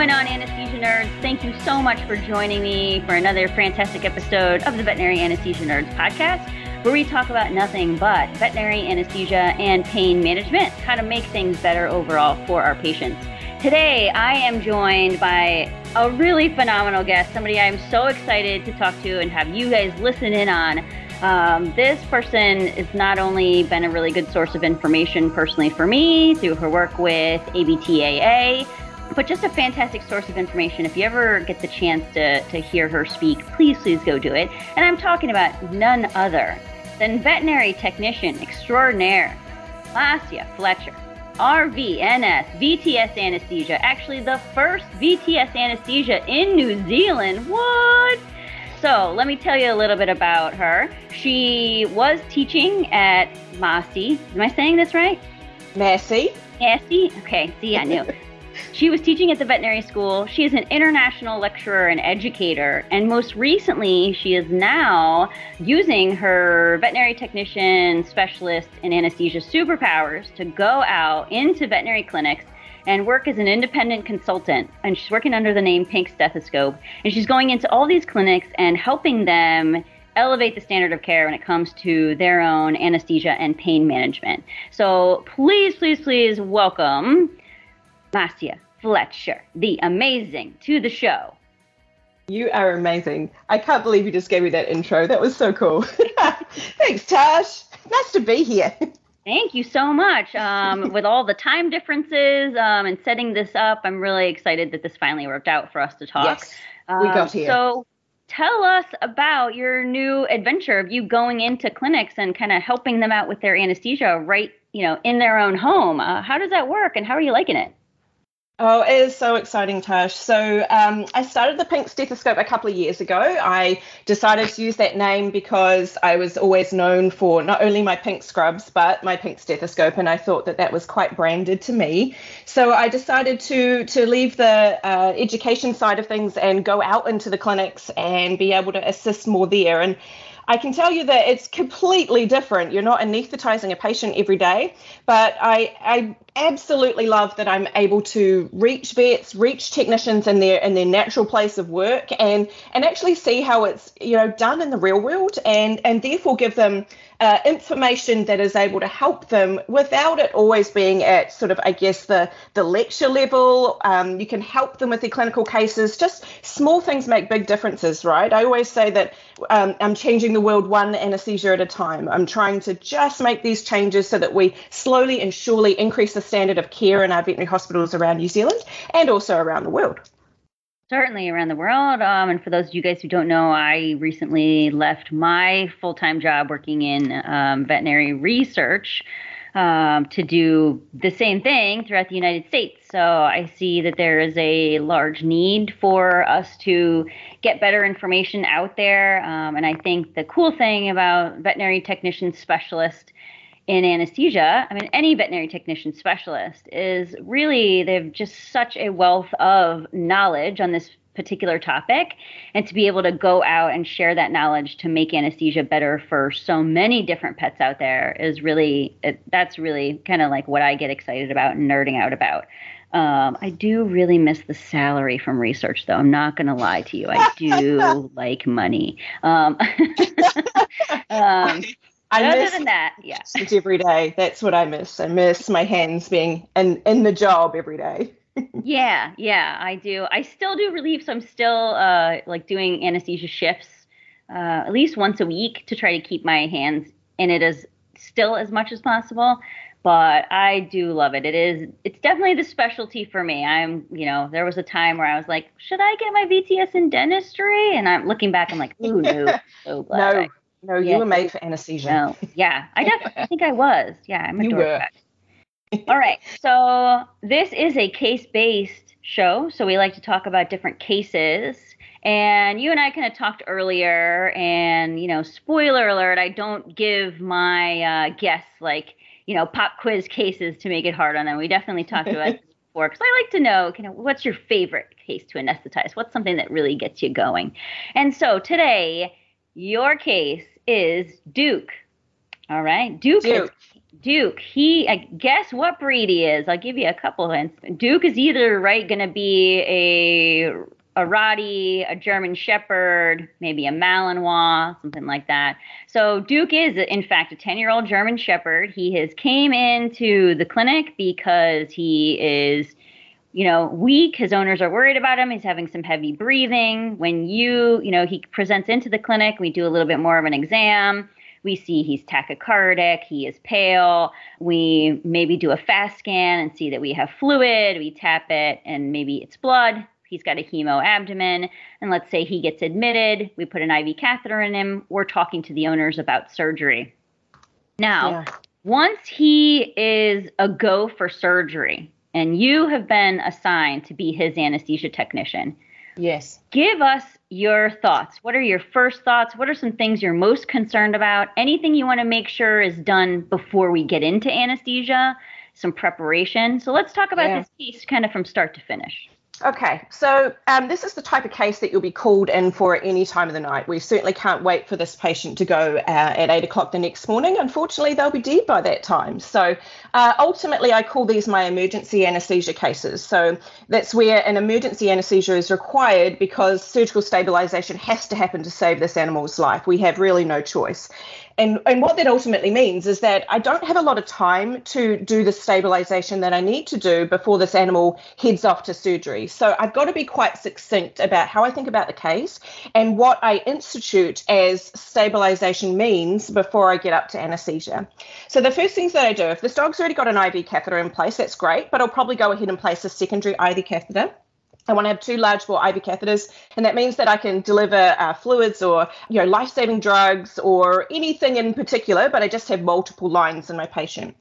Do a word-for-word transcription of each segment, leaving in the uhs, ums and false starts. going on, anesthesia nerds? Thank you so much for joining me for another fantastic episode of the Veterinary Anesthesia Nerds podcast, where we talk about nothing but veterinary anesthesia and pain management, how to make things better overall for our patients. Today, I am joined by a really phenomenal guest, somebody I'm so excited to talk to and have you guys listen in on. Um, this person has not only been a really good source of information personally for me through her work with A B T A A, but just a fantastic source of information. If you ever get the chance to, to hear her speak, please, please go do it. And I'm talking about none other than veterinary technician extraordinaire, Marcia Fletcher, R V N S, V T S anesthesia, actually the first V T S anesthesia in New Zealand. What? So let me tell you a little bit about her. She was teaching at Massey. Am I saying this right? Massey. Massey? Okay, see, I knew. She was teaching at the veterinary school. She is an international lecturer and educator. And most recently, she is now using her veterinary technician, specialist in anesthesia superpowers to go out into veterinary clinics and work as an independent consultant. And she's working under the name Pink Stethoscope. And she's going into all these clinics and helping them elevate the standard of care when it comes to their own anesthesia and pain management. So please, please, please welcome Marcia Fletcher, the amazing, to the show. You are amazing. I can't believe you just gave me that intro. That was so cool. Thanks, Tash. Nice to be here. Thank you so much. Um, with all the time differences um, and setting this up, I'm really excited that this finally worked out for us to talk. Yes, we got um, here. So tell us about your new adventure of you going into clinics and kind of helping them out with their anesthesia right, you know, in their own home. Uh, how does that work and how are you liking it? Oh, it is so exciting, Tash. So um, I started the Pink Stethoscope a couple of years ago. I decided to use that name because I was always known for not only my pink scrubs, but my pink stethoscope, and I thought that that was quite branded to me. So I decided to to leave the uh, education side of things and go out into the clinics and be able to assist more there. And I can tell you that it's completely different. You're not anesthetizing a patient every day, but I, I absolutely love that I'm able to reach vets, reach technicians in their in their natural place of work, and and actually see how it's, you know, done in the real world, and and therefore give them uh, information that is able to help them without it always being at sort of, I guess, the the lecture level. Um, you can help them with their clinical cases. Just small things make big differences, right? I always say that um, I'm changing the world one anesthesia at a time. I'm trying to just make these changes so that we slowly and surely increase the standard of care in our veterinary hospitals around New Zealand and also around the world. Certainly around the world. Um, and for those of you guys who don't know, I recently left my full-time job working in um, veterinary research um, to do the same thing throughout the United States. So I see that there is a large need for us to get better information out there. Um, and I think the cool thing about veterinary technician specialist in anesthesia, I mean, any veterinary technician specialist, is really they have just such a wealth of knowledge on this particular topic, and to be able to go out and share that knowledge to make anesthesia better for so many different pets out there is really, that's really kind of like what I get excited about and nerding out about. Um, I do really miss the salary from research, though. I'm not going to lie to you. I do like money. Um, um, I other miss than that, yeah. Every day. That's what I miss. I miss my hands being in, in the job every day. yeah, yeah, I do. I still do relief. So I'm still uh, like doing anesthesia shifts uh, at least once a week to try to keep my hands in it as still as much as possible. But I do love it. It is, it's definitely the specialty for me. I'm, you know, there was a time where I was like, should I get my V T S in dentistry? And I'm looking back, I'm like, ooh, no, so glad. No, I, no, yeah, you were made for anesthesia. No. Yeah, I definitely think I was. Yeah, I'm a you were. All right. So this is a case-based show. So we like to talk about different cases. And you and I kind of talked earlier, and, you know, spoiler alert, I don't give my uh, guests like, you know, pop quiz cases to make it hard on them. We definitely talked about this before because I like to know, you know, what's your favorite case to anesthetize? What's something that really gets you going? And so today, your case is Duke. All right. Duke, Duke. Has Duke, he, uh, guess what breed he is? I'll give you a couple hints. Duke is either, right, going to be a, a Rottie, a German Shepherd, maybe a Malinois, something like that. So Duke is, in fact, a ten-year-old German Shepherd. He has came into the clinic because he is, you know, weak. His owners are worried about him. He's having some heavy breathing. When you, you know, he presents into the clinic, we do a little bit more of an exam. We see he's tachycardic, he is pale. We maybe do a fast scan and see that we have fluid. We tap it and maybe it's blood. He's got a hemo abdomen. And let's say he gets admitted. We put an I V catheter in him. We're talking to the owners about surgery. Now, yeah. Once he is a go for surgery and you have been assigned to be his anesthesia technician, yes. Give us your thoughts. What are your first thoughts? What are some things you're most concerned about? Anything you want to make sure is done before we get into anesthesia, some preparation. So let's talk about yeah. this case kind of from start to finish. Okay, so um, this is the type of case that you'll be called in for at any time of the night. We certainly can't wait for this patient to go uh, at eight o'clock the next morning. Unfortunately, they'll be dead by that time. So uh, ultimately, I call these my emergency anesthesia cases. So that's where an emergency anesthesia is required because surgical stabilisation has to happen to save this animal's life. We have really no choice. And, and what that ultimately means is that I don't have a lot of time to do the stabilisation that I need to do before this animal heads off to surgery. So I've got to be quite succinct about how I think about the case and what I institute as stabilisation means before I get up to anaesthesia. So the first things that I do, if this dog's already got an I V catheter in place, that's great, but I'll probably go ahead and place a secondary I V catheter. I want to have two large bore I V catheters, and that means that I can deliver uh, fluids or, you know, life-saving drugs or anything in particular, but I just have multiple lines in my patient.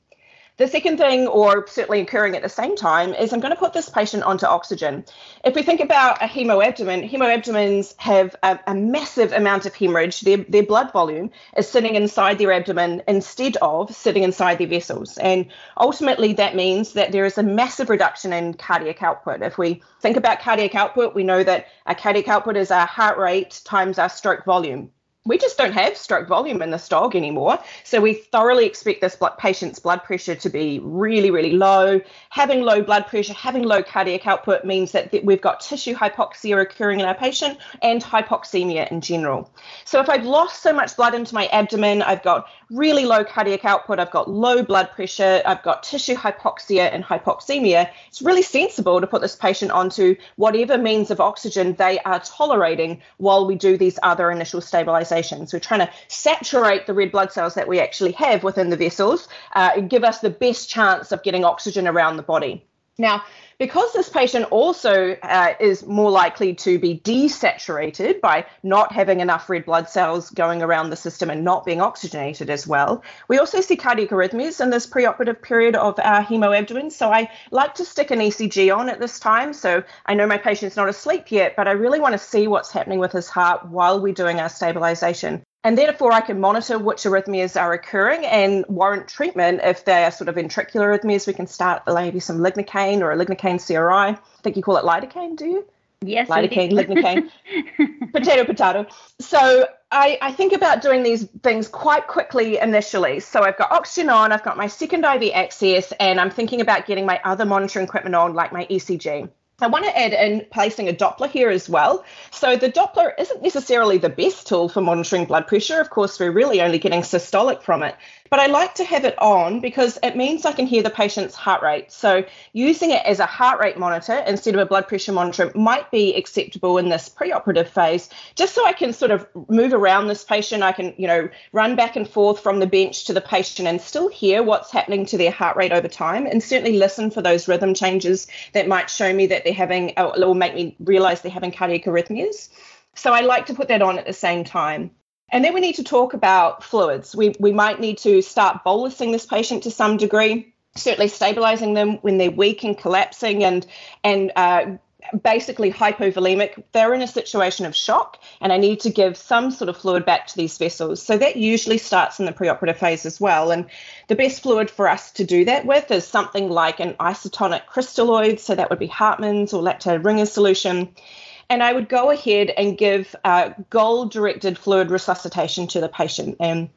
The second thing, or certainly occurring at the same time, is I'm going to put this patient onto oxygen. If we think about a hemoabdomen, hemoabdomens have a, a massive amount of hemorrhage. Their, their blood volume is sitting inside their abdomen instead of sitting inside their vessels. And ultimately, that means that there is a massive reduction in cardiac output. If we think about cardiac output, we know that our cardiac output is our heart rate times our stroke volume. We just don't have stroke volume in this dog anymore. So we thoroughly expect this blood, patient's blood pressure to be really, really low. Having low blood pressure, having low cardiac output means that th- we've got tissue hypoxia occurring in our patient and hypoxemia in general. So if I've lost so much blood into my abdomen, I've got really low cardiac output, I've got low blood pressure, I've got tissue hypoxia and hypoxemia, it's really sensible to put this patient onto whatever means of oxygen they are tolerating while we do these other initial stabilizations. We're trying to saturate the red blood cells that we actually have within the vessels uh, and give us the best chance of getting oxygen around the body. Now, because this patient also uh, is more likely to be desaturated by not having enough red blood cells going around the system and not being oxygenated as well, we also see cardiac arrhythmias in this preoperative period of our hemoabdomen. So I like to stick an E C G on at this time. So I know my patient's not asleep yet, but I really want to see what's happening with his heart while we're doing our stabilization. And therefore, I can monitor which arrhythmias are occurring and warrant treatment. If they are sort of ventricular arrhythmias, we can start maybe some lignocaine or a lignocaine C R I. I think you call it lidocaine, do you? Yes, lidocaine, lignocaine, potato, potato. So I, I think about doing these things quite quickly initially. So I've got oxygen on, I've got my second I V access, and I'm thinking about getting my other monitoring equipment on, like my E C G. I want to add in placing a Doppler here as well. So the Doppler isn't necessarily the best tool for monitoring blood pressure. Of course, we're really only getting systolic from it. But I like to have it on because it means I can hear the patient's heart rate. So using it as a heart rate monitor instead of a blood pressure monitor might be acceptable in this preoperative phase, just so I can sort of move around this patient. I can, you know, run back and forth from the bench to the patient and still hear what's happening to their heart rate over time, and certainly listen for those rhythm changes that might show me that they're having or make me realize they're having cardiac arrhythmias. So I like to put that on at the same time. And then we need to talk about fluids. We we might need to start bolusing this patient to some degree, certainly stabilizing them when they're weak and collapsing and, and uh, basically hypovolemic. They're in a situation of shock, and I need to give some sort of fluid back to these vessels. So that usually starts in the preoperative phase as well. And the best fluid for us to do that with is something like an isotonic crystalloid. So that would be Hartmann's or Lactated Ringer's solution. And I would go ahead and give uh, goal-directed fluid resuscitation to the patient. And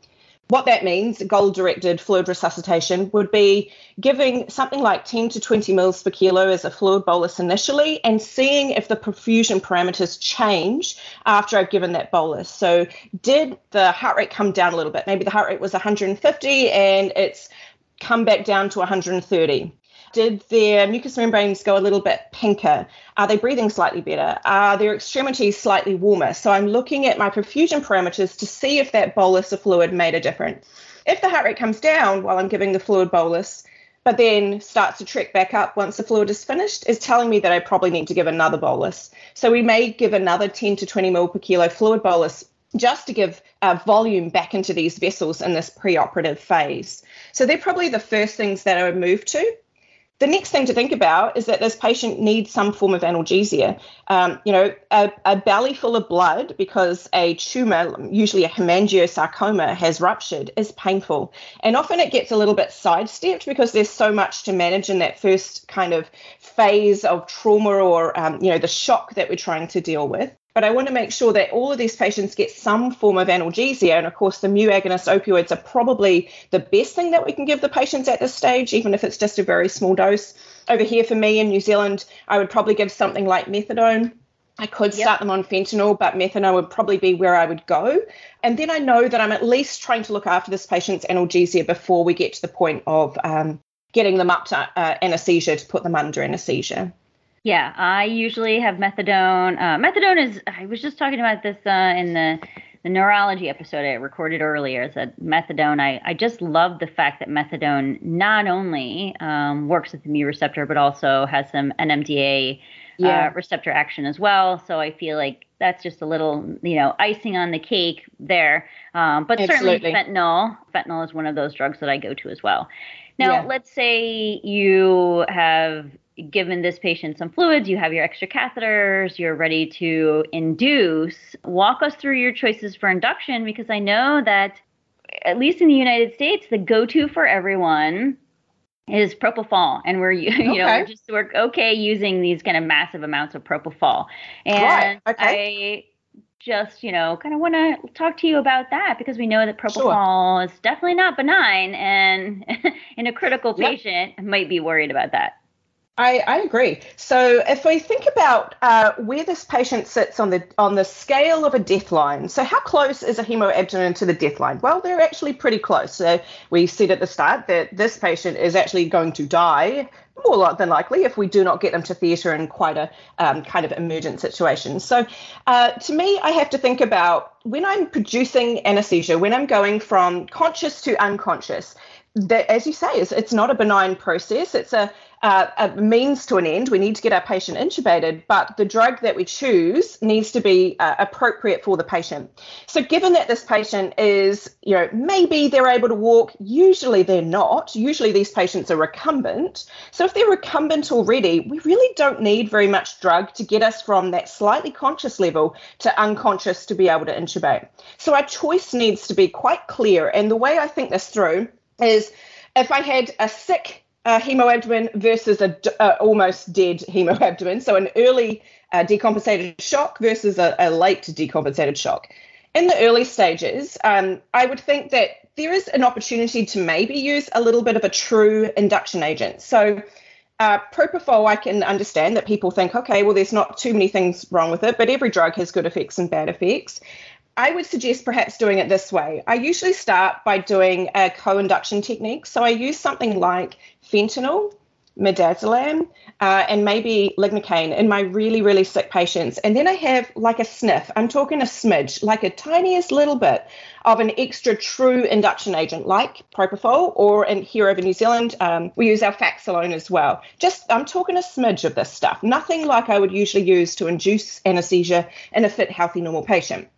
What that means, goal-directed fluid resuscitation, would be giving something like ten to twenty mils per kilo as a fluid bolus initially and seeing if the perfusion parameters change after I've given that bolus. So did the heart rate come down a little bit? Maybe the heart rate was one hundred fifty and it's come back down to one hundred thirty. Did their mucous membranes go a little bit pinker? Are they breathing slightly better? Are their extremities slightly warmer? So I'm looking at my perfusion parameters to see if that bolus of fluid made a difference. If the heart rate comes down while I'm giving the fluid bolus, but then starts to trek back up once the fluid is finished, is telling me that I probably need to give another bolus. So we may give another ten to twenty mil per kilo fluid bolus just to give uh, volume back into these vessels in this preoperative phase. So they're probably the first things that I would move to. The next thing to think about is that this patient needs some form of analgesia. Um, you know, a, a belly full of blood because a tumour, usually a hemangiosarcoma, has ruptured is painful. And often it gets a little bit sidestepped because there's so much to manage in that first kind of phase of trauma or, um, you know, the shock that we're trying to deal with. But I want to make sure that all of these patients get some form of analgesia. And of course, the mu agonist opioids are probably the best thing that we can give the patients at this stage, even if it's just a very small dose. Over here for me in New Zealand, I would probably give something like methadone. I could start yep. them on fentanyl, but methadone would probably be where I would go. And then I know that I'm at least trying to look after this patient's analgesia before we get to the point of um, getting them up to uh, anesthesia, to put them under anesthesia. Yeah, I usually have methadone. Uh, methadone is, I was just talking about this uh, in the, the neurology episode I recorded earlier, that methadone, I, I just love the fact that methadone not only um, works at the mu receptor, but also has some N M D A yeah. uh, receptor action as well. So I feel like that's just a little, you know, icing on the cake there. Um, but Absolutely. certainly fentanyl, fentanyl is one of those drugs that I go to as well. Now, yeah. let's say you have given this patient some fluids, you have your extra catheters, you're ready to induce. Walk us through your choices for induction, because I know that, at least in the United States, the go-to for everyone is propofol. And we're, you okay. know, we're just, we're okay using these kind of massive amounts of propofol. And right. okay. I just, you know, kind of want to talk to you about that, because we know that propofol sure. is definitely not benign, and in a critical patient yep. might be worried about that. I, I agree. So if we think about uh, where this patient sits on the on the scale of a death line, so how close is a hemoabdomen to the death line? Well, they're actually pretty close. So we said at the start that this patient is actually going to die more than likely if we do not get them to theatre in quite a um, kind of emergent situation. So uh, to me, I have to think about when I'm producing anesthesia, when I'm going from conscious to unconscious, that, as you say, it's, it's not a benign process. It's a, uh, a means to an end. We need to get our patient intubated, but the drug that we choose needs to be uh, appropriate for the patient. So given that this patient is, you know, maybe they're able to walk, usually they're not. Usually these patients are recumbent. So if they're recumbent already, we really don't need very much drug to get us from that slightly conscious level to unconscious to be able to intubate. So our choice needs to be quite clear. And the way I think this through is if I had a sick uh, hemoabdomen versus a d- uh, almost dead hemoabdomen, so an early uh, decompensated shock versus a, a late decompensated shock. In the early stages, um, I would think that there is an opportunity to maybe use a little bit of a true induction agent. So uh, propofol, I can understand that people think, okay, well, there's not too many things wrong with it, but every drug has good effects and bad effects. I would suggest perhaps doing it this way. I usually start by doing a co-induction technique. So I use something like fentanyl, midazolam, uh, and maybe lignocaine in my really, really sick patients. And then I have like a sniff. I'm talking a smidge, like a tiniest little bit of an extra true induction agent like propofol, or in, here over New Zealand, um, we use alfaxalone as well. Just, I'm talking a smidge of this stuff. Nothing like I would usually use to induce anesthesia in a fit, healthy, normal patient.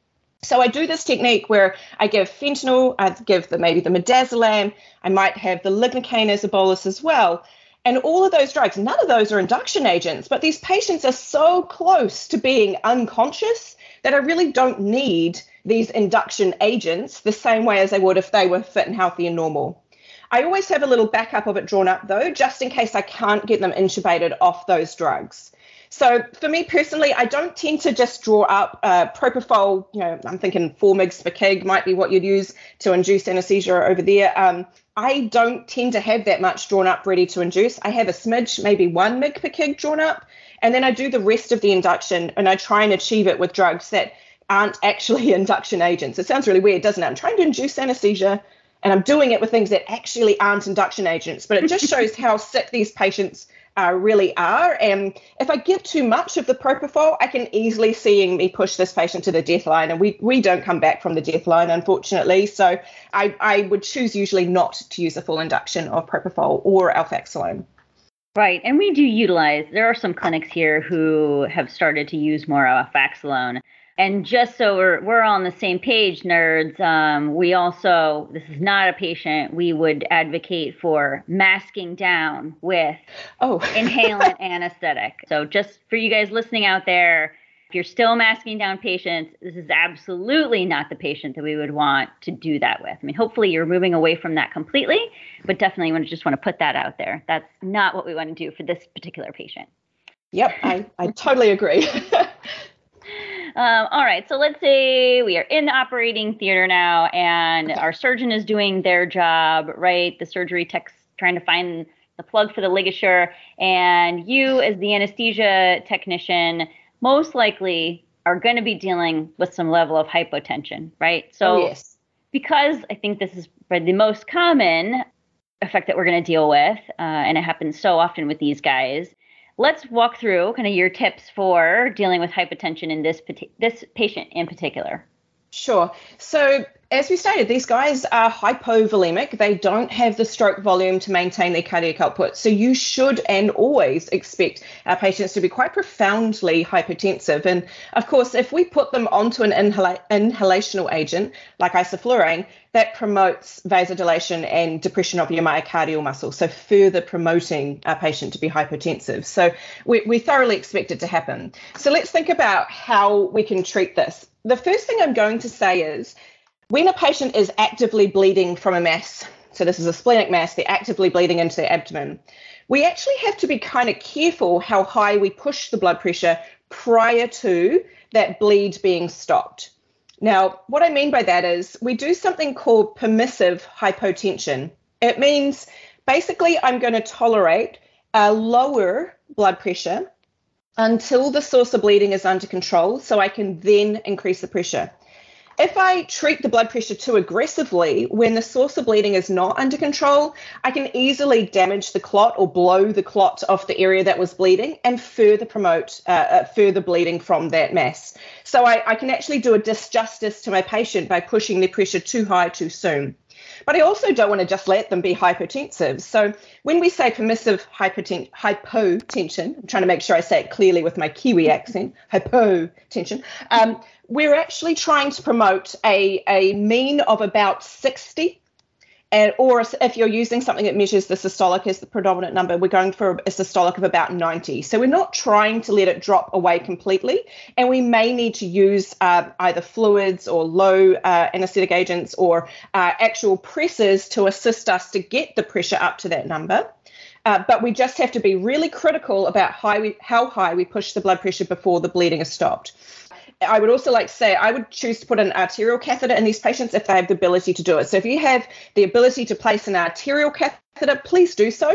So I do this technique where I give fentanyl, I give the, maybe the midazolam, I might have the lignocaine as a bolus as well. And all of those drugs, none of those are induction agents, but these patients are so close to being unconscious that I really don't need these induction agents the same way as I would if they were fit and healthy and normal. I always have a little backup of it drawn up, though, just in case I can't get them intubated off those drugs. So for me personally, I don't tend to just draw up uh, propofol. You know, I'm thinking four mgs per kg might be what you'd use to induce anesthesia over there. Um, I don't tend to have that much drawn up ready to induce. I have a smidge, maybe one mg per kg drawn up, and then I do the rest of the induction, and I try and achieve it with drugs that aren't actually induction agents. It sounds really weird, doesn't it? I'm trying to induce anesthesia, and I'm doing it with things that actually aren't induction agents, but it just shows how sick these patients Uh, really are. And if I give too much of the propofol, I can easily see me push this patient to the death line, and we we don't come back from the death line, unfortunately. So I, I would choose usually not to use a full induction of propofol or alfaxalone. Right. And we do utilize, there are some clinics here who have started to use more alfaxalone. And just so we're, we're all on the same page, nerds, um, we also, this is not a patient, we would advocate for masking down with oh. inhalant anesthetic. So just for you guys listening out there, if you're still masking down patients, this is absolutely not the patient that we would want to do that with. I mean, hopefully you're moving away from that completely, but definitely want to just want to put that out there. That's not what we want to do for this particular patient. Yep, I, I totally agree. Um, all right, so let's say we are in the operating theater now, and our surgeon is doing their job, right? The surgery tech's trying to find the plug for the ligature, and you as the anesthesia technician most likely are going to be dealing with some level of hypotension, right? So oh, yes. Because I think this is the most common effect that we're going to deal with, uh, and it happens so often with these guys, let's walk through kind of your tips for dealing with hypotension in this this patient in particular. Sure. So as we stated, these guys are hypovolemic. They don't have the stroke volume to maintain their cardiac output. So you should and always expect our patients to be quite profoundly hypotensive. And of course, if we put them onto an inhala- inhalational agent like isoflurane, that promotes vasodilation and depression of your myocardial muscle, so further promoting our patient to be hypotensive. So we, we thoroughly expect it to happen. So let's think about how we can treat this. The first thing I'm going to say is when a patient is actively bleeding from a mass, so this is a splenic mass, they're actively bleeding into their abdomen, we actually have to be kind of careful how high we push the blood pressure prior to that bleed being stopped. Now, what I mean by that is we do something called permissive hypotension. It means basically I'm going to tolerate a lower blood pressure until the source of bleeding is under control, so I can then increase the pressure. If I treat the blood pressure too aggressively when the source of bleeding is not under control, I can easily damage the clot or blow the clot off the area that was bleeding and further promote uh, further bleeding from that mass. So I, I can actually do a disjustice to my patient by pushing their pressure too high too soon. But I also don't want to just let them be hypotensive. So when we say permissive hypoten- hypotension, I'm trying to make sure I say it clearly with my Kiwi accent, hypotension, um, we're actually trying to promote a, a mean of about sixty, and or if you're using something that measures the systolic as the predominant number, we're going for a systolic of about ninety. So we're not trying to let it drop away completely, and we may need to use uh, either fluids or low uh, anesthetic agents or uh, actual pressors to assist us to get the pressure up to that number. Uh, but we just have to be really critical about how, we, how high we push the blood pressure before the bleeding is stopped. I would also like to say I would choose to put an arterial catheter in these patients if they have the ability to do it. So if you have the ability to place an arterial catheter, please do so.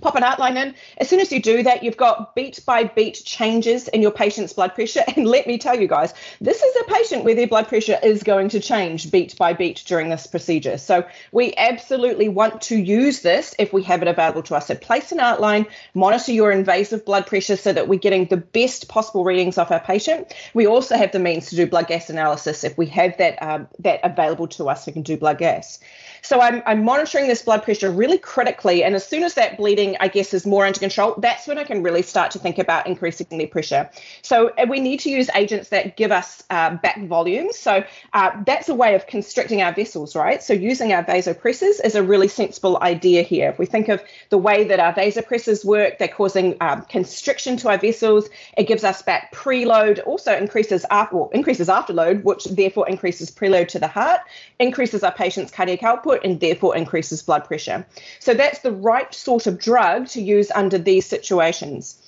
Pop an outline in. As soon as you do that, you've got beat by beat changes in your patient's blood pressure. And let me tell you guys, this is a patient where their blood pressure is going to change beat by beat during this procedure. So we absolutely want to use this if we have it available to us. So place an outline, monitor your invasive blood pressure so that we're getting the best possible readings off our patient. We also have the means to do blood gas analysis if we have that, um, that available to us, we can do blood gas. So I'm, I'm monitoring this blood pressure really critically. And as soon as that bleeding, I guess, is more under control, that's when I can really start to think about increasing their pressure. So we need to use agents that give us uh, back volume. So uh, that's a way of constricting our vessels, right? So using our vasopressors is a really sensible idea here. If we think of the way that our vasopressors work, they're causing um, constriction to our vessels. It gives us back preload, also increases, after, well, increases afterload, which therefore increases preload to the heart, increases our patient's cardiac output, and therefore increases blood pressure. So that's the right sort of drug to use under these situations.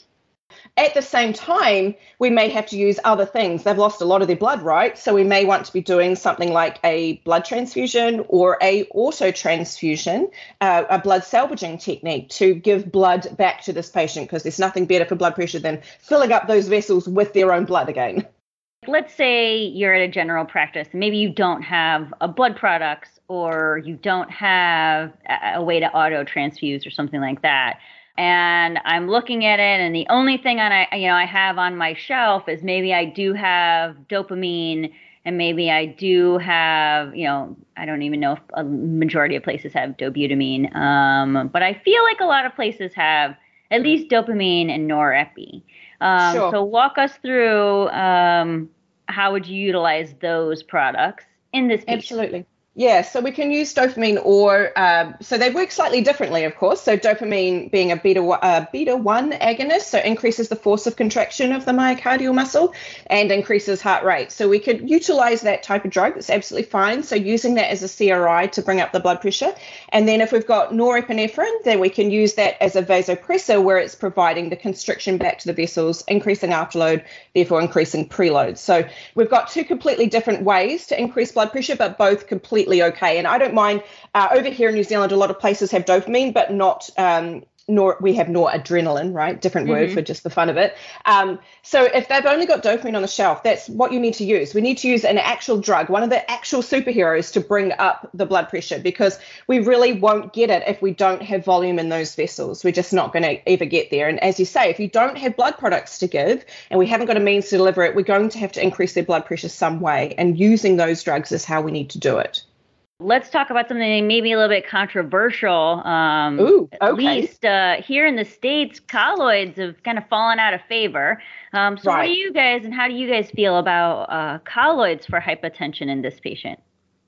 At the same time, we may have to use other things. They've lost a lot of their blood, right? So we may want to be doing something like a blood transfusion or a autotransfusion, uh, a blood salvaging technique to give blood back to this patient, because there's nothing better for blood pressure than filling up those vessels with their own blood again. Let's say you're at a general practice. Maybe you don't have a blood products or you don't have a way to autotransfuse or something like that. And I'm looking at it, and the only thing I, you know, I have on my shelf is maybe I do have dopamine, and maybe I do have, you know, I don't even know if a majority of places have dobutamine, um, but I feel like a lot of places have at least dopamine and norepi. Um, sure. So walk us through um, how would you utilize those products in this piece? Absolutely. Yeah, so we can use dopamine or, uh, so they work slightly differently, of course. So dopamine being a beta, uh, beta one agonist, so increases the force of contraction of the myocardial muscle and increases heart rate. So we could utilize that type of drug. That's absolutely fine. So using that as a C R I to bring up the blood pressure. And then if we've got norepinephrine, then we can use that as a vasopressor where it's providing the constriction back to the vessels, increasing afterload, therefore increasing preload. So we've got two completely different ways to increase blood pressure, but both completely okay. And I don't mind, uh, over here in New Zealand, a lot of places have dopamine, but not, um, nor we have noradrenaline, right? Different word mm-hmm. for just the fun of it. Um, so if they've only got dopamine on the shelf, that's what you need to use. We need to use an actual drug, one of the actual superheroes to bring up the blood pressure, because we really won't get it if we don't have volume in those vessels. We're just not going to ever get there. And as you say, if you don't have blood products to give and we haven't got a means to deliver it, we're going to have to increase their blood pressure some way. And using those drugs is how we need to do it. Let's talk about something maybe a little bit controversial. Um, Ooh, okay. At least uh, here in the States, colloids have kind of fallen out of favor. Um, so right. What do you guys and how do you guys feel about uh, colloids for hypotension in this patient?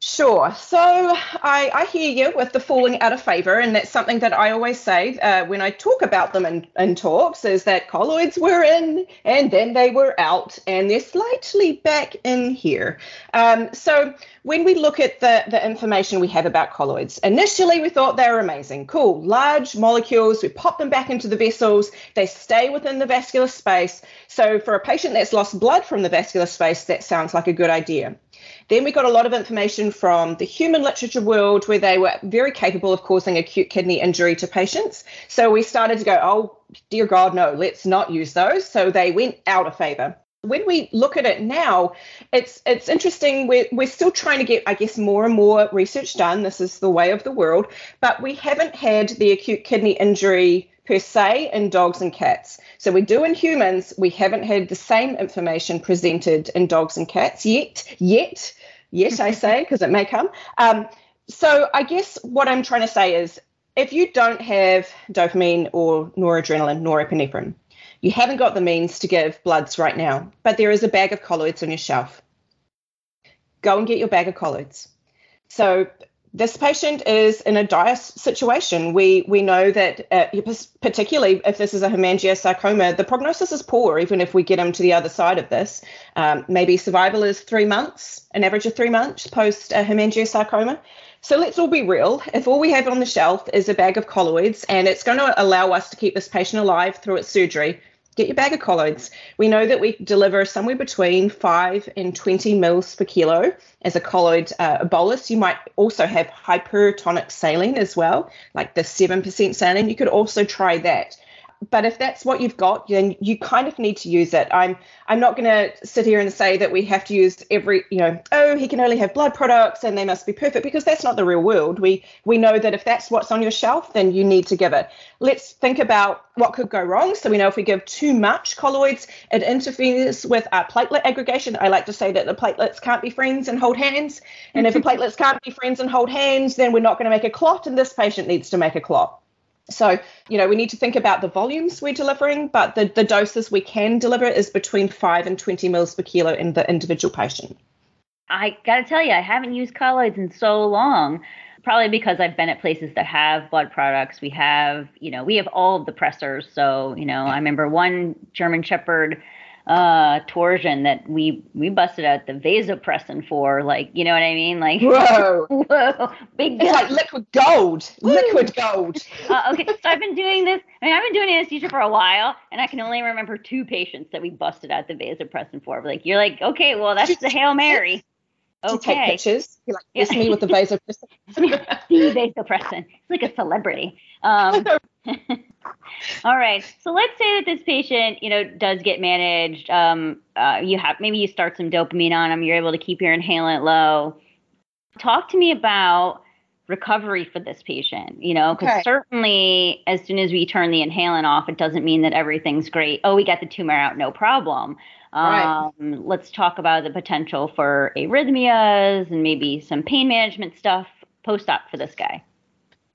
Sure. So I, I hear you with the falling out of favor. And that's something that I always say uh, when I talk about them in, in talks is that colloids were in and then they were out and they're slightly back in here. Um, so when we look at the, the information we have about colloids, initially we thought they were amazing. Cool. Large molecules. We pop them back into the vessels. They stay within the vascular space. So for a patient that's lost blood from the vascular space, that sounds like a good idea. Then we got a lot of information from the human literature world where they were very capable of causing acute kidney injury to patients. So we started to go, oh, dear God, no, let's not use those. So they went out of favor. When we look at it now, it's it's interesting. We're, we're still trying to get, I guess, more and more research done. This is the way of the world. But we haven't had the acute kidney injury per se in dogs and cats. So we do in humans. We haven't had the same information presented in dogs and cats yet, yet, yet I say, because it may come. Um, so I guess what I'm trying to say is if you don't have dopamine or noradrenaline, norepinephrine, you haven't got the means to give bloods right now, but there is a bag of colloids on your shelf. Go and get your bag of colloids. So this patient is in a dire situation. We we know that, uh, particularly if this is a hemangiosarcoma, the prognosis is poor, even if we get them to the other side of this. Um, maybe survival is three months, an average of three months post uh, hemangiosarcoma. So let's all be real. If all we have on the shelf is a bag of colloids and it's going to allow us to keep this patient alive through its surgery, get your bag of colloids. We know that we deliver somewhere between five and twenty mils per kilo as a colloid uh, bolus. You might also have hypertonic saline as well, like the seven percent saline. You could also try that. But if that's what you've got, then you kind of need to use it. I'm I'm not going to sit here and say that we have to use every, you know, oh, he can only have blood products and they must be perfect, because that's not the real world. We we know that if that's what's on your shelf, then you need to give it. Let's think about what could go wrong. So we know if we give too much colloids, it interferes with our platelet aggregation. I like to say that the platelets can't be friends and hold hands. And if the platelets can't be friends and hold hands, then we're not going to make a clot, and this patient needs to make a clot. So, you know, we need to think about the volumes we're delivering, but the, the doses we can deliver is between five and twenty mils per kilo in the individual patient. I got to tell you, I haven't used colloids in so long, probably because I've been at places that have blood products. We have, you know, we have all of the pressors. So, you know, I remember one German Shepherd uh, torsion that we we busted out the vasopressin for, like, you know what I mean? Like, whoa, whoa, big. It's like liquid gold, Woo. liquid gold. uh, okay, so I've been doing this. I mean, I've been doing anesthesia for a while, and I can only remember two patients that we busted out the vasopressin for. Like, you're like, okay, well, that's the Hail Mary. Okay. Take pictures. You're like, kiss yeah. me with the vasopressin. The vasopressin. It's like a celebrity. Um, all right. So let's say that this patient, you know, does get managed. Um, uh, you have maybe you start some dopamine on them. You're able to keep your inhalant low. Talk to me about recovery for this patient. You know, because okay. certainly as soon as we turn the inhalant off, it doesn't mean that everything's great. Oh, we got the tumor out, no problem. Um, right. Let's talk about the potential for arrhythmias and maybe some pain management stuff post-op for this guy.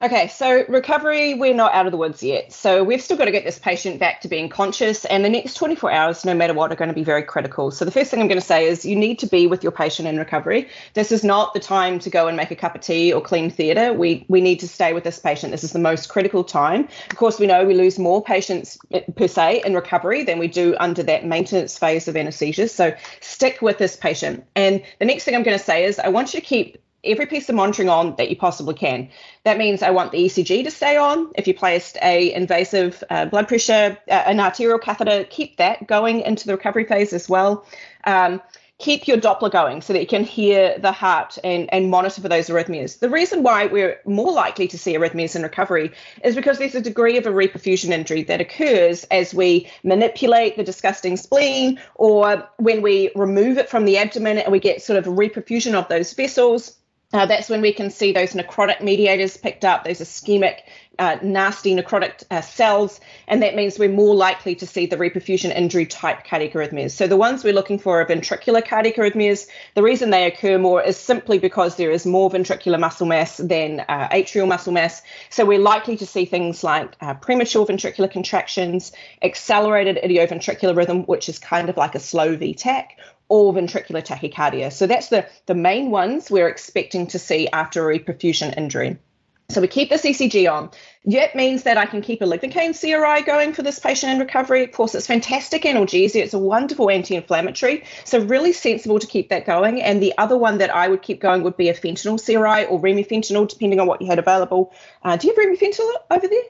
Okay, so recovery, we're not out of the woods yet. So we've still got to get this patient back to being conscious, and the next twenty-four hours, no matter what, are going to be very critical. So the first thing I'm going to say is you need to be with your patient in recovery. This is not the time to go and make a cup of tea or clean theatre. We we need to stay with this patient. This is the most critical time. Of course, we know we lose more patients per se in recovery than we do under that maintenance phase of anaesthesia. So stick with this patient. And the next thing I'm going to say is I want you to keep every piece of monitoring on that you possibly can. That means I want the E C G to stay on. If you placed a invasive uh, blood pressure, uh, an arterial catheter, keep that going into the recovery phase as well. Um, keep your Doppler going so that you can hear the heart and, and monitor for those arrhythmias. The reason why we're more likely to see arrhythmias in recovery is because there's a degree of a reperfusion injury that occurs as we manipulate the disgusting spleen or when we remove it from the abdomen and we get sort of reperfusion of those vessels. Uh, that's when we can see those necrotic mediators picked up, those ischemic, uh, nasty necrotic uh, cells, and that means we're more likely to see the reperfusion injury type cardiac arrhythmias. So the ones we're looking for are ventricular cardiac arrhythmias. The reason they occur more is simply because there is more ventricular muscle mass than uh, atrial muscle mass. So we're likely to see things like uh, premature ventricular contractions, accelerated idioventricular rhythm, which is kind of like a slow V TAC, or ventricular tachycardia. So that's the, the main ones we're expecting to see after a reperfusion injury. So we keep the E C G on. That means that I can keep a lignocaine C R I going for this patient in recovery. Of course, it's fantastic analgesia. It's a wonderful anti-inflammatory. So really sensible to keep that going. And the other one that I would keep going would be a fentanyl C R I or remifentanil, depending on what you had available. Uh, do you have remifentanil over there?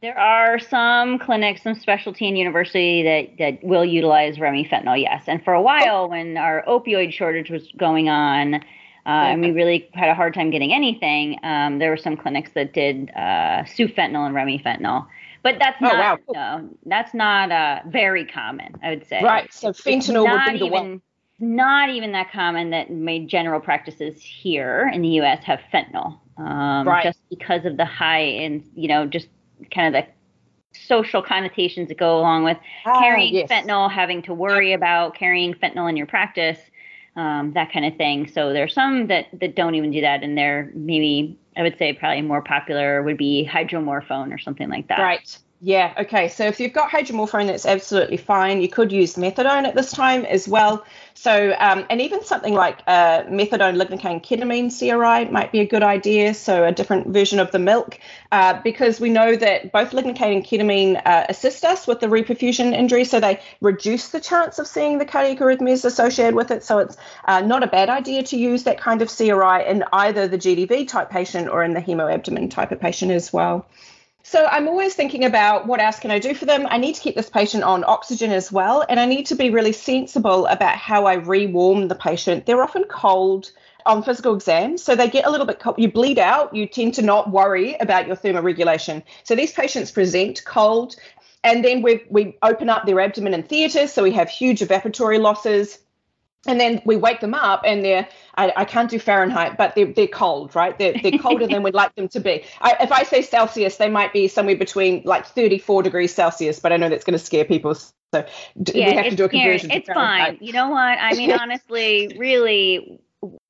There are some clinics, some specialty and university that, that will utilize remifentanil, yes. And for a while, when our opioid shortage was going on, uh, yeah. and we really had a hard time getting anything, um, there were some clinics that did uh, sufentanil and remifentanil. But that's not, oh, wow. cool. no, that's not uh, very common, I would say. Right, so fentanyl would be the even, one. Not even that common that my general practices here in the U S have fentanyl, um, right. just because of the high and, you know, just kind of the social connotations that go along with ah, carrying yes. fentanyl, having to worry about carrying fentanyl in your practice, um, that kind of thing. So there's some that, that don't even do that. And they're maybe, I would say probably more popular would be hydromorphone or something like that. Right. Yeah. Okay. So if you've got hydromorphone, that's absolutely fine. You could use methadone at this time as well. So, um, and even something like uh, methadone, lignocaine, ketamine C R I might be a good idea. So a different version of the milk, uh, because we know that both lignocaine and ketamine uh, assist us with the reperfusion injury. So they reduce the chance of seeing the cardiac arrhythmias associated with it. So it's uh, not a bad idea to use that kind of C R I in either the G D V type patient or in the hemoabdomen type of patient as well. So I'm always thinking about what else can I do for them. I need to keep this patient on oxygen as well, and I need to be really sensible about how I rewarm the patient. They're often cold on physical exams, so they get a little bit cold. You bleed out, you tend to not worry about your thermoregulation. So these patients present cold, and then we, we open up their abdomen in theatre, so we have huge evaporatory losses. And then we wake them up and they're, I, I can't do Fahrenheit, but they're, they're cold, right? They're, they're colder than we'd like them to be. I, if I say Celsius, they might be somewhere between like thirty-four degrees Celsius, but I know that's going to scare people. So d- yeah, we have to do a conversion. It's fine. You know what? I mean, honestly, really,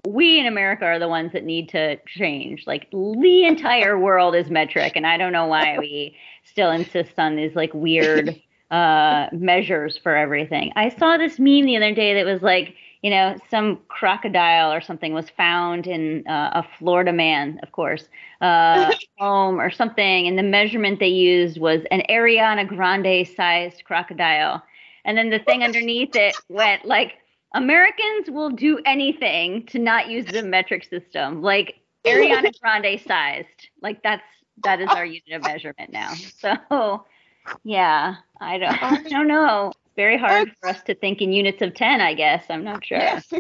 we in America are the ones that need to change. Like the entire world is metric. And I don't know why we still insist on these like weird uh measures for everything. I saw this meme the other day that was like, you know, some crocodile or something was found in uh, a Florida man, of course, uh, home or something. And the measurement they used was an Ariana Grande sized crocodile. And then the thing underneath it went like, Americans will do anything to not use the metric system. Like Ariana Grande sized. Like that's, that is our unit of measurement now. So yeah, I don't, I don't know. Very hard for us to think in units of ten, I guess. I'm not sure. Yes.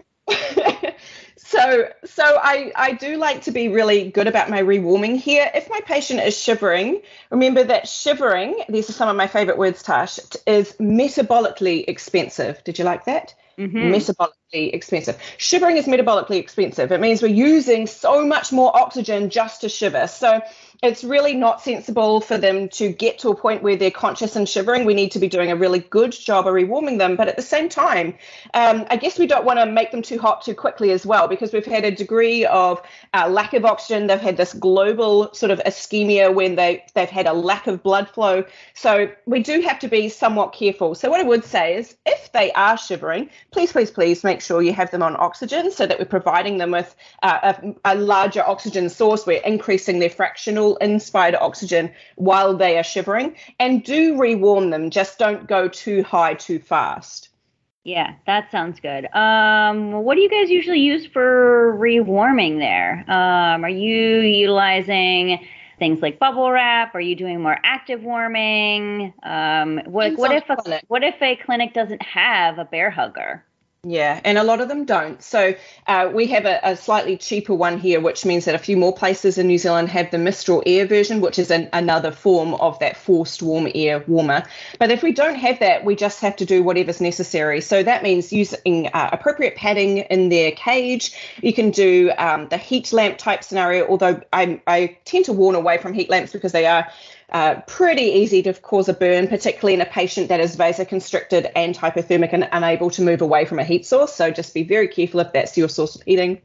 so so I, I do like to be really good about my rewarming here. If my patient is shivering, remember that shivering, these are some of my favorite words, Tash, is metabolically expensive. Did you like that? Mm-hmm. Metabolically expensive. Shivering is metabolically expensive. It means we're using so much more oxygen just to shiver. So it's really not sensible for them to get to a point where they're conscious and shivering. We need to be doing a really good job of rewarming them. But at the same time, um, I guess we don't want to make them too hot too quickly as well, because we've had a degree of uh, lack of oxygen. They've had this global sort of ischemia when they, they've had a lack of blood flow. So we do have to be somewhat careful. So what I would say is if they are shivering, please, please, please make sure you have them on oxygen so that we're providing them with uh, a, a larger oxygen source. We're increasing their fractional inspired oxygen while they are shivering, and do rewarm them. Just don't go too high too fast. Yeah, that sounds good. Um, what do you guys usually use for rewarming there? Um, are you utilizing things like bubble wrap? Are you doing more active warming? Um, what, what if a, what if a clinic doesn't have a Bear Hugger? Yeah, and a lot of them don't. So uh, we have a, a slightly cheaper one here, which means that a few more places in New Zealand have the Mistral Air version, which is an, another form of that forced warm air warmer. But if we don't have that, we just have to do whatever's necessary. So that means using uh, appropriate padding in their cage. You can do um, the heat lamp type scenario, although I, I tend to warn away from heat lamps because they are Uh, pretty easy to cause a burn, particularly in a patient that is vasoconstricted and hypothermic and unable to move away from a heat source. So just be very careful if that's your source of heating.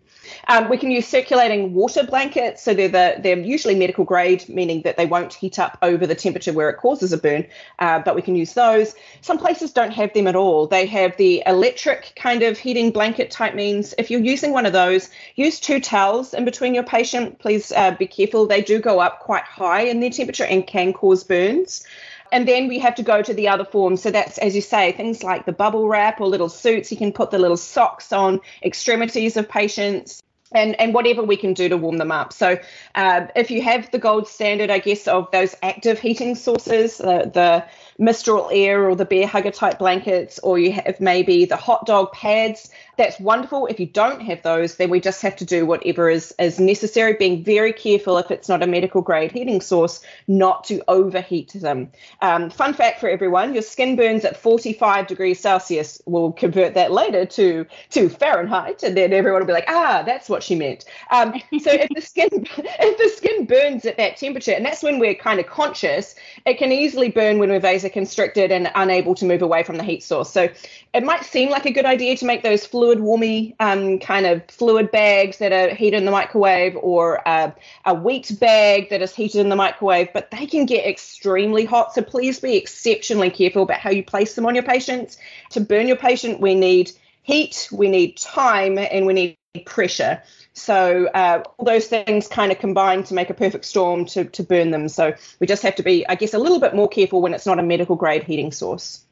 Um, we can use circulating water blankets. So they're the, they're usually medical grade, meaning that they won't heat up over the temperature where it causes a burn, uh, but we can use those. Some places don't have them at all. They have the electric kind of heating blanket type means. If you're using one of those, use two towels in between your patient. Please uh, be careful. They do go up quite high in their temperature and can cause burns. And then we have to go to the other forms. So that's, as you say, things like the bubble wrap or little suits. You can put the little socks on extremities of patients and, and whatever we can do to warm them up. So uh, if you have the gold standard, I guess, of those active heating sources, uh, the Mistral Air or the Bear Hugger type blankets, or you have maybe the hot dog pads, that's wonderful. If you don't have those, then we just have to do whatever is, is necessary, being very careful if it's not a medical grade heating source, not to overheat them. Um, fun fact for everyone, your skin burns at forty-five degrees Celsius. We'll convert that later to, to Fahrenheit, and then everyone will be like, ah, that's what she meant. Um, so if the skin if the skin burns at that temperature, and that's when we're kind of conscious, it can easily burn when we're vasoconstricted and unable to move away from the heat source. So it might seem like a good idea to make those fluid warmy um, kind of fluid bags that are heated in the microwave, or uh, a wheat bag that is heated in the microwave, but they can get extremely hot. So please be exceptionally careful about how you place them on your patients. To burn your patient, we need heat, we need time, and we need pressure. So uh, all those things kind of combine to make a perfect storm to, to burn them. So we just have to be, I guess, a little bit more careful when it's not a medical grade heating source.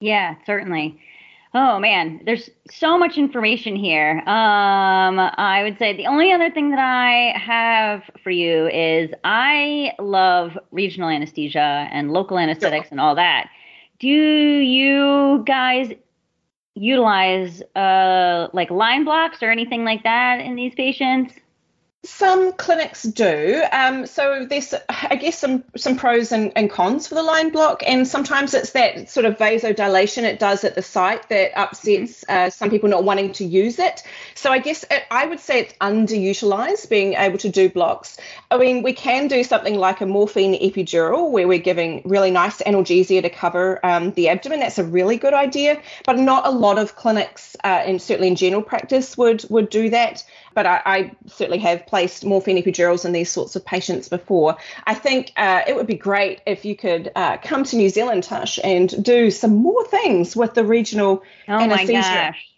Yeah, certainly. Oh, man, there's so much information here. Um, I would say the only other thing that I have for you is I love regional anesthesia and local anesthetics, sure, and all that. Do you guys utilize uh, like line blocks or anything like that in these patients? Some clinics do. Um, so there's, I guess, some some pros and, and cons for the line block. And sometimes it's that sort of vasodilation it does at the site that upsets uh, some people not wanting to use it. So I guess it, I would say it's underutilized, being able to do blocks. I mean, we can do something like a morphine epidural where we're giving really nice analgesia to cover um, the abdomen. That's a really good idea. But not a lot of clinics, uh, and certainly in general practice, would, would do that. But I, I certainly have placed morphine epidurals in these sorts of patients before. I think uh, it would be great if you could uh, come to New Zealand, Tush, and do some more things with the regional oh anesthesia.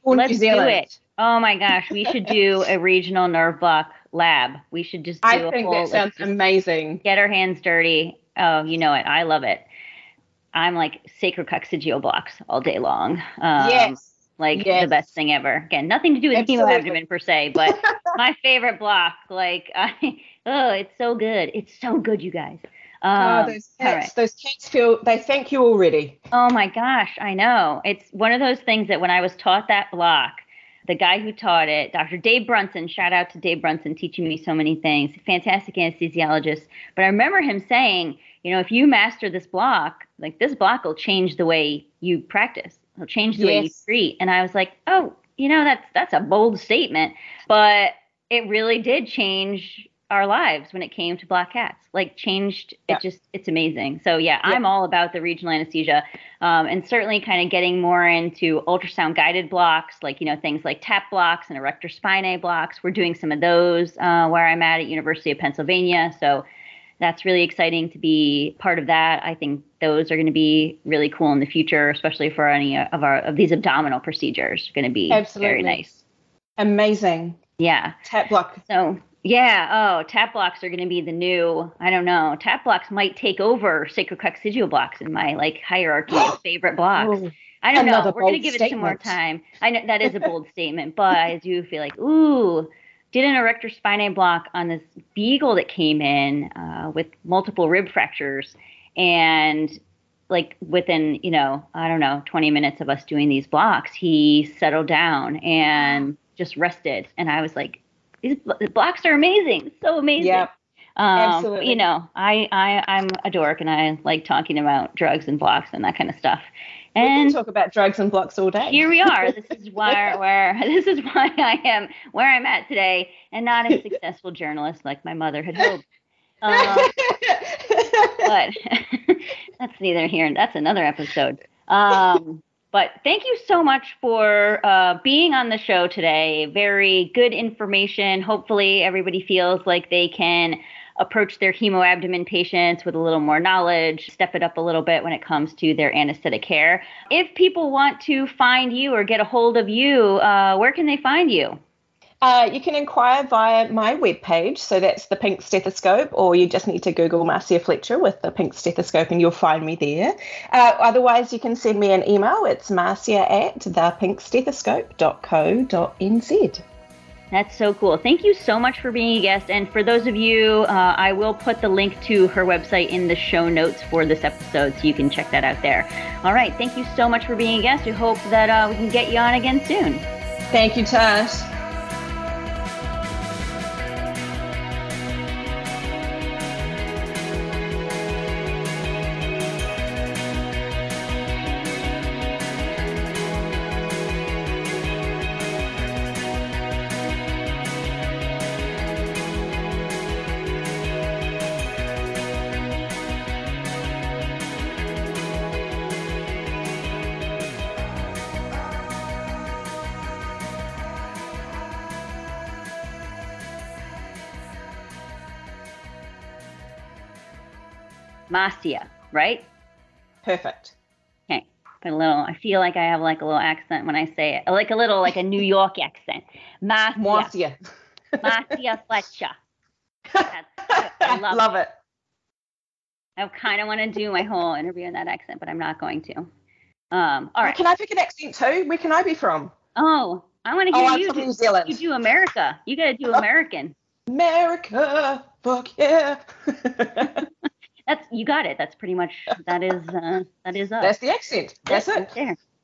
Oh, my gosh. Let's New Zealand. do it. Oh, my gosh. We should do a regional nerve block lab. We should just do I a think whole, that sounds amazing. Get our hands dirty. Oh, you know it. I love it. I'm like sacrococcygeal blocks all day long. Um, yes. Like yes. the best thing ever. Again, nothing to do with chemoabdomen per se, but my favorite block. Like, I, oh, it's so good. It's so good, you guys. Um, oh, those cats, right. those cats feel, they thank you already. Oh my gosh, I know. It's one of those things that when I was taught that block, the guy who taught it, Doctor Dave Brunson, shout out to Dave Brunson teaching me so many things, fantastic anesthesiologist. But I remember him saying, you know, if you master this block, like this block will change the way you practice. It'll change the yes. way you treat. And I was like, oh, you know, that's, that's a bold statement, but it really did change our lives when it came to block cats, like changed. Yeah. It just, it's amazing. So yeah, yeah, I'm all about the regional anesthesia. Um, and certainly kind of getting more into ultrasound guided blocks, like, you know, things like tap blocks and erector spinae blocks. We're doing some of those uh, where I'm at at University of Pennsylvania. So that's really exciting to be part of that. I think those are going to be really cool in the future, especially for any of our, of these abdominal procedures, going to be Absolutely. very nice. Amazing. Yeah. Tap block. So yeah. Oh, tap blocks are going to be the new, I don't know, tap blocks might take over sacrococcygeal blocks in my like hierarchy of favorite blocks. Ooh, I don't know. We're going to give statement. it some more time. I know that is a bold statement, but I do feel like, ooh, did an erector spinae block on this beagle that came in uh, with multiple rib fractures. And like within, you know, I don't know, twenty minutes of us doing these blocks, he settled down and just rested. And I was like, these blocks are amazing. So amazing. Yeah, um, absolutely. You know, I, I, I'm a dork and I like talking about drugs and blocks and that kind of stuff. And we can talk about drugs and blocks all day. Here we are. This is why, where, this is why I am where I'm at today and not a successful journalist like my mother had hoped. Um, but that's neither here. That's another episode. Um, But thank you so much for uh, being on the show today. Very good information. Hopefully everybody feels like they can approach their hemoabdomen patients with a little more knowledge, step it up a little bit when it comes to their anesthetic care. If people want to find you or get a hold of you, uh, where can they find you? Uh, you can inquire via my webpage. So that's the Pink Stethoscope, or you just need to Google Marcia Fletcher with the Pink Stethoscope and you'll find me there. Uh, otherwise, you can send me an email. It's marcia at the pink stethoscope dot co dot n z. That's so cool. Thank you so much for being a guest. And for those of you, uh, I will put the link to her website in the show notes for this episode so you can check that out there. All right. Thank you so much for being a guest. We hope that uh, we can get you on again soon. Thank you, Tash. Marcia, right? Perfect. Okay. Put a little, I feel like I have like a little accent when I say it, like a little, like a New York accent. Marcia. Marcia. Marcia Fletcher. That's, I love, love it. it. I kind of want to do my whole interview in that accent, but I'm not going to. Um, all right. Can I pick an accent too? Where can I be from? Oh, I want to hear oh, you. I'm from New Zealand. You do America. You got to do American. America. Fuck yeah. That's, you got it. That's pretty much, that is, uh, that is us. That's the accent. That's, That's it. Right there.